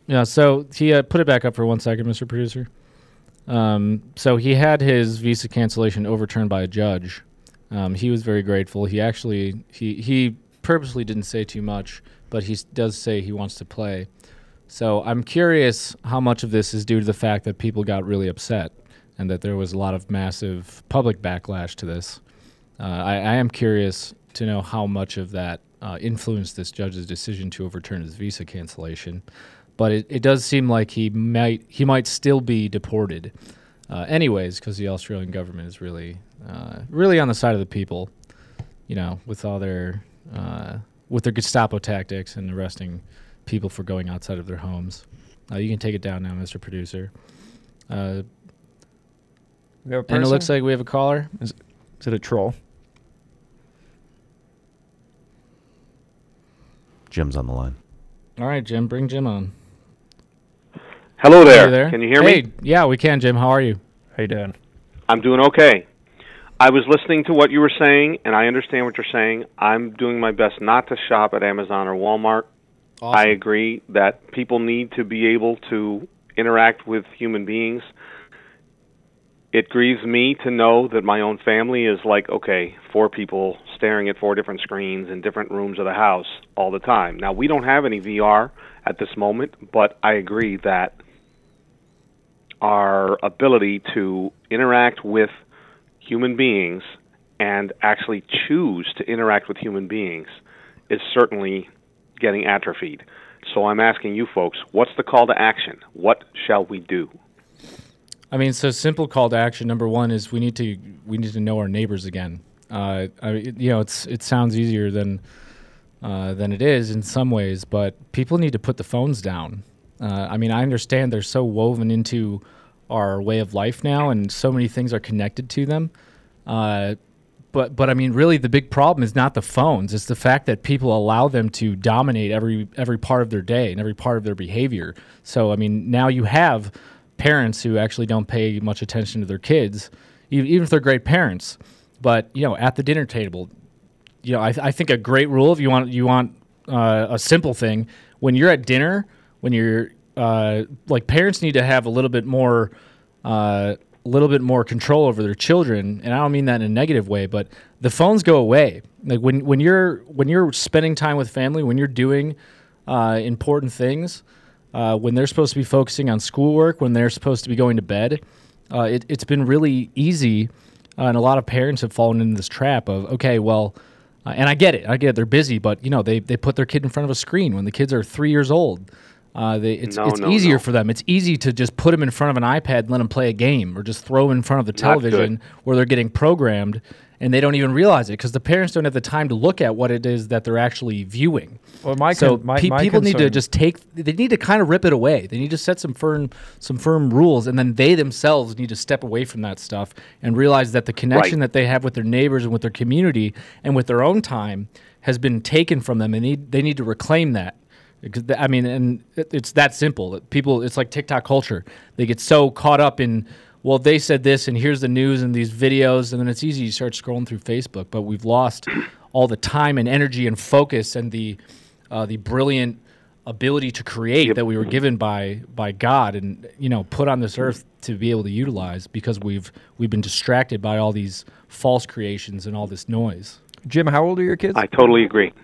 Yeah, so he put it back up for 1 second, Mr. Producer. So he had his visa cancellation overturned by a judge. He was very grateful. He actually, he purposely didn't say too much, but he does say he wants to play. So I'm curious how much of this is due to the fact that people got really upset and that there was a lot of massive public backlash to this. I am curious to know how much of that influenced this judge's decision to overturn his visa cancellation. But it does seem like he might still be deported, anyways, because the Australian government is really on the side of the people, you know, with all their Gestapo tactics and arresting people for going outside of their homes. You can take it down now, Mr. Producer. We have a person? And it looks like we have a caller. Is it a troll? Jim's on the line. All right, Jim, bring Jim on. Hello there. Hey there. Can you hear me? Yeah, we can, Jim. How are you? How you doing? I'm doing okay. I was listening to what you were saying, and I understand what you're saying. I'm doing my best not to shop at Amazon or Walmart. Awesome. I agree that people need to be able to interact with human beings. It grieves me to know that my own family is like, okay, four people staring at four different screens in different rooms of the house all the time. Now, we don't have any VR at this moment, but I agree that our ability to interact with human beings and actually choose to interact with human beings is certainly getting atrophied. So I'm asking you folks, what's the call to action? What shall we do? I mean, so simple call to action. Number one is we need to know our neighbors again. It sounds easier than it is in some ways, but people need to put the phones down. I understand they're so woven into our way of life now, and so many things are connected to them. But I mean, really, the big problem is not the phones; it's the fact that people allow them to dominate every part of their day and every part of their behavior. So, I mean, now you have parents who actually don't pay much attention to their kids, even if they're great parents. But, you know, at the dinner table, you know, I think a great rule, if you want a simple thing, when you're at dinner, when you're parents need to have a little bit more control over their children, and I don't mean that in a negative way, but the phones go away. Like when you're spending time with family, when you're doing important things. When they're supposed to be focusing on schoolwork, when they're supposed to be going to bed, it's been really easy, and a lot of parents have fallen into this trap of, okay, well, and I get it, they're busy, but you know they put their kid in front of a screen when the kids are 3 years old. It's easier for them. It's easy to just put them in front of an iPad and let them play a game, or just throw them in front of the television where they're getting programmed. and they don't even realize it because the parents don't have the time to look at what it is that they're actually viewing. Well, my concern, people need to just kind of rip it away. They need to set some firm rules, and then they themselves need to step away from that stuff and realize that the connection that they have with their neighbors and with their community and with their own time has been taken from them, and they need to reclaim that. I mean, and it's that simple. People, it's like TikTok culture. They get so caught up in, well, they said this, and here's the news and these videos, and then it's easy. You start scrolling through Facebook, but we've lost all the time and energy and focus and the brilliant ability to create that we were given by God and put on this earth to be able to utilize, because we've been distracted by all these false creations and all this noise. Jim, how old are your kids? I totally agree.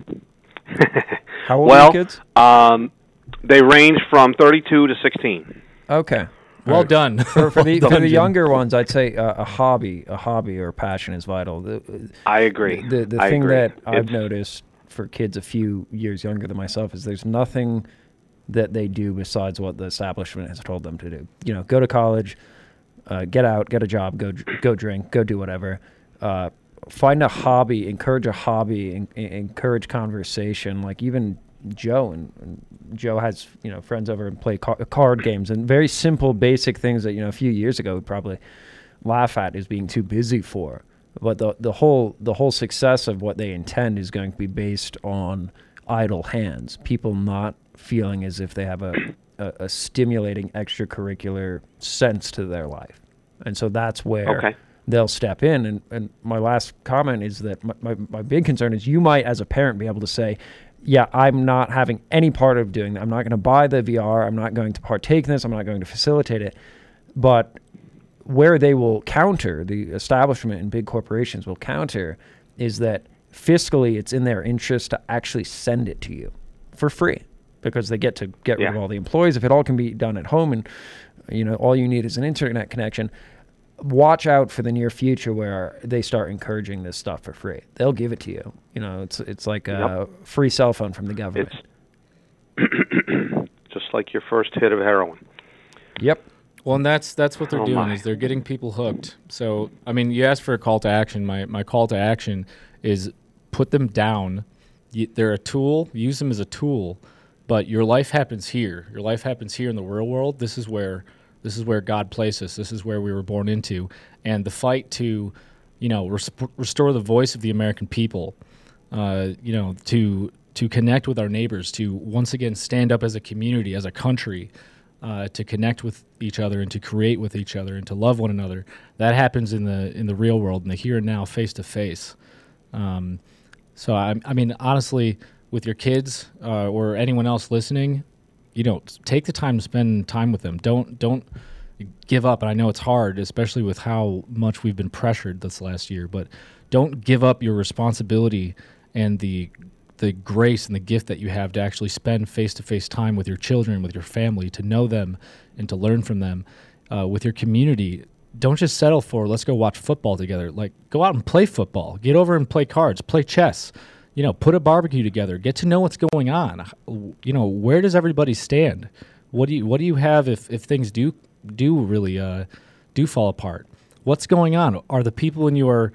How old are your kids? They range from 32 to 16. Okay. Well done. For the younger ones, I'd say a hobby or passion is vital. I agree. I've noticed for kids a few years younger than myself is there's nothing that they do besides what the establishment has told them to do. Go to college, get out, get a job, go drink, go do whatever. Find a hobby, encourage a hobby, encourage conversation. Like even Joe, and Joe has friends over and play card games, and very simple, basic things that a few years ago would probably laugh at as being too busy for. But the whole success of what they intend is going to be based on idle hands, people not feeling as if they have a stimulating extracurricular sense to their life, and so that's where. Okay. They'll step in. And my last comment is that my big concern is you might, as a parent, be able to say, yeah, I'm not having any part of doing that. I'm not going to buy the VR. I'm not going to partake in this. I'm not going to facilitate it. But where they will counter, the establishment and big corporations will counter, is that fiscally it's in their interest to actually send it to you for free, because they get rid of all the employees. If it all can be done at home and all you need is an internet connection, watch out for the near future where they start encouraging this stuff for free. They'll give it to you. It's like a free cell phone from the government. It's just like your first hit of heroin. Yep. Well, and that's what they're doing is they're getting people hooked. So, I mean, you asked for a call to action. My call to action is put them down. They're a tool. Use them as a tool. But your life happens here. Your life happens here in the real world. This is where God placed us. This is where we were born into. And the fight to, restore the voice of the American people, to connect with our neighbors, to once again stand up as a community, as a country, to connect with each other and to create with each other and to love one another. That happens in the real world, in the here and now, face to face. So, I mean, honestly, with your kids or anyone else listening, take the time to spend time with them. Don't give up. And I know it's hard, especially with how much we've been pressured this last year, but don't give up your responsibility and the grace and the gift that you have to actually spend face-to-face time with your children, with your family, to know them and to learn from them. With your community, don't just settle for, let's go watch football together. Like, go out and play football. Get over and play cards, play chess. Put a barbecue together. Get to know what's going on. Where does everybody stand? What do you have if things do really do fall apart? What's going on? Are the people in your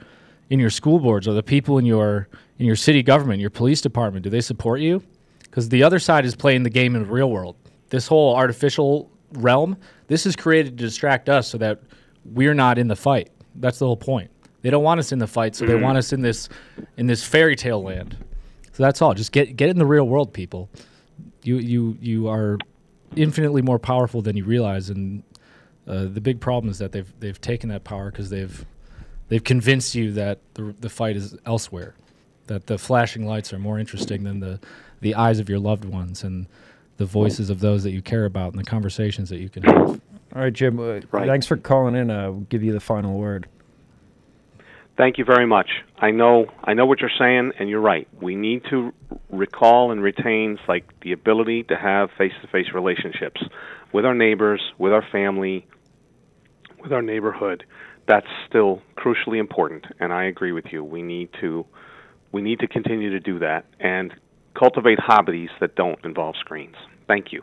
school boards? Are the people in your city government? Your police department? Do they support you? Because the other side is playing the game in the real world. This whole artificial realm. This is created to distract us so that we're not in the fight. That's the whole point. They don't want us in the fight, so they want us in this fairy tale land. So that's all. Just get in the real world, people. You are infinitely more powerful than you realize, and the big problem is that they've taken that power because they've convinced you that the fight is elsewhere, that the flashing lights are more interesting than the eyes of your loved ones and the voices of those that you care about and the conversations that you can have. All right, Jim. Thanks for calling in. I'll give you the final word. Thank you very much. I know what you're saying, and you're right. We need to recall and retain the ability to have face-to-face relationships with our neighbors, with our family, with our neighborhood. That's still crucially important, and I agree with you. We need to continue to do that and cultivate hobbies that don't involve screens. Thank you.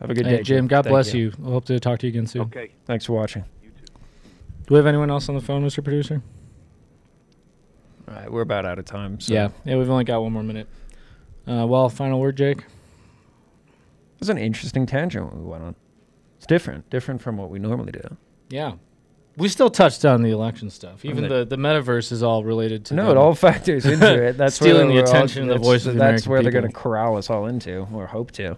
Have a good day, Jim. God bless you. I hope to talk to you again soon. Okay. Thanks for watching. You too. Do we have anyone else on the phone, Mr. Producer? All right, we're about out of time. So. Yeah, we've only got one more minute. Well, final word, Jake. It was an interesting tangent we went on. It's different from what we normally do. Yeah. We still touched on the election stuff. Even the metaverse is all related to it all factors into it. That's stealing the attention of the voice of the American people. That's where they're going to corral us all into, or hope to.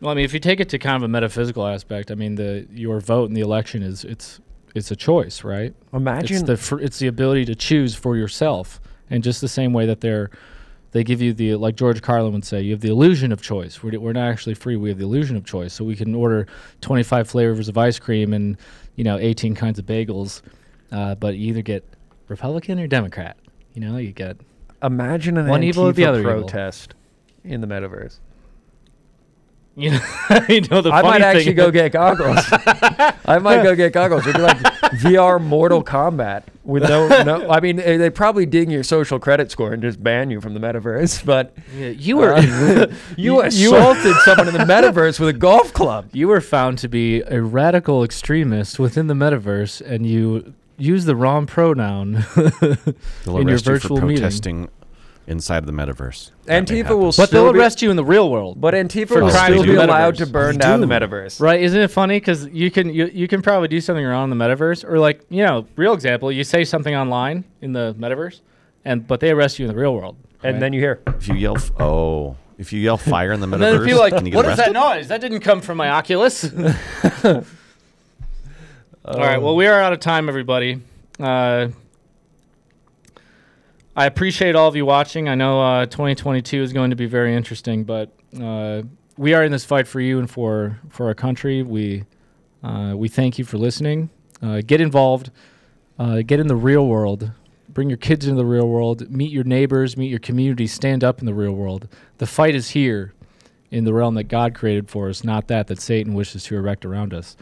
Well, I mean, if you take it to kind of a metaphysical aspect, I mean, your vote in the election is it's a choice, right? Imagine it's the ability to choose for yourself, and just the same way that they give you the, like George Carlin would say, you have the illusion of choice. We're not actually free. We have the illusion of choice. So we can order 25 flavors of ice cream and, 18 kinds of bagels, but you either get Republican or Democrat. You get imagine an one Antifa evil or the other protest evil. In the metaverse. The I funny might actually thing go get goggles. I might go get goggles. It'd be like VR Mortal Kombat with no. I mean, they probably ding your social credit score and just ban you from the metaverse. But yeah, you assaulted someone in the metaverse with a golf club. You were found to be a radical extremist within the metaverse, and you use the wrong pronoun in your virtual meeting. Inside of the metaverse. Antifa will still they'll arrest you in the real world. But Antifa will still be allowed to burn down the metaverse. Right, isn't it funny? Because you can probably do something wrong in the metaverse. Or like, real example, you say something online in the metaverse, but they arrest you in the real world. Right? And then you hear. If you yell fire in the metaverse, and then people are like, can you get arrested? What is that noise? That didn't come from my Oculus. All right, well, we are out of time, everybody. I appreciate all of you watching. I know 2022 is going to be very interesting, but we are in this fight for you and for our country. We thank you for listening. Get involved. Get in the real world. Bring your kids into the real world. Meet your neighbors. Meet your community. Stand up in the real world. The fight is here in the realm that God created for us, not that Satan wishes to erect around us.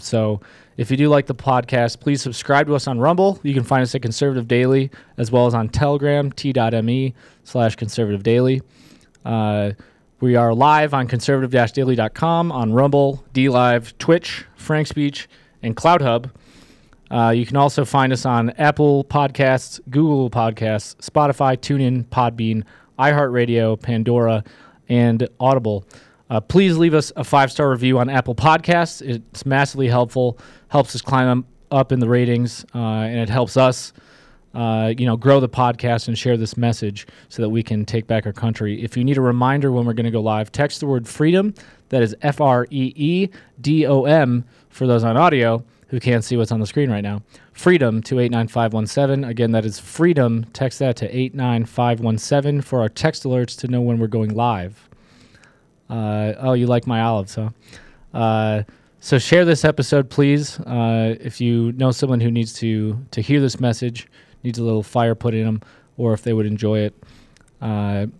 So if you do like the podcast, please subscribe to us on Rumble. You can find us at Conservative Daily, as well as on Telegram, t.me/Conservative Daily. We are live on conservative-daily.com, on Rumble, DLive, Twitch, Frank Speech, and Cloud Hub. You can also find us on Apple Podcasts, Google Podcasts, Spotify, TuneIn, Podbean, iHeartRadio, Pandora, and Audible. Please leave us a 5-star review on Apple Podcasts. It's massively helpful, helps us climb up in the ratings, and it helps us grow the podcast and share this message so that we can take back our country. If you need a reminder when we're going to go live, text the word freedom, that is FREEDOM, for those on audio who can't see what's on the screen right now, freedom to 89517. Again, that is freedom. Text that to 89517 for our text alerts to know when we're going live. You like my olives, huh? So share this episode, please. If you know someone who needs to hear this message, needs a little fire put in them, or if they would enjoy it. And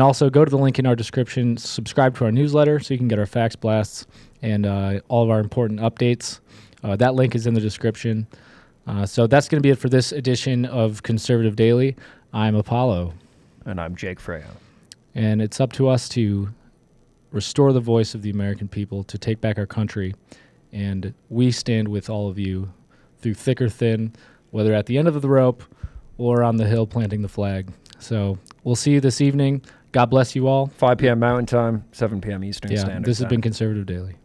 also go to the link in our description, subscribe to our newsletter so you can get our fax blasts and all of our important updates. That link is in the description. So that's going to be it for this edition of Conservative Daily. I'm Apollo. And I'm Jake Freya. And it's up to us to restore the voice of the American people, to take back our country, and we stand with all of you through thick or thin, whether at the end of the rope or on the hill planting the flag. So we'll see you this evening. God bless you all. 5 p.m. Mountain Time, 7 p.m. Eastern Standard Time. This has been Conservative Daily.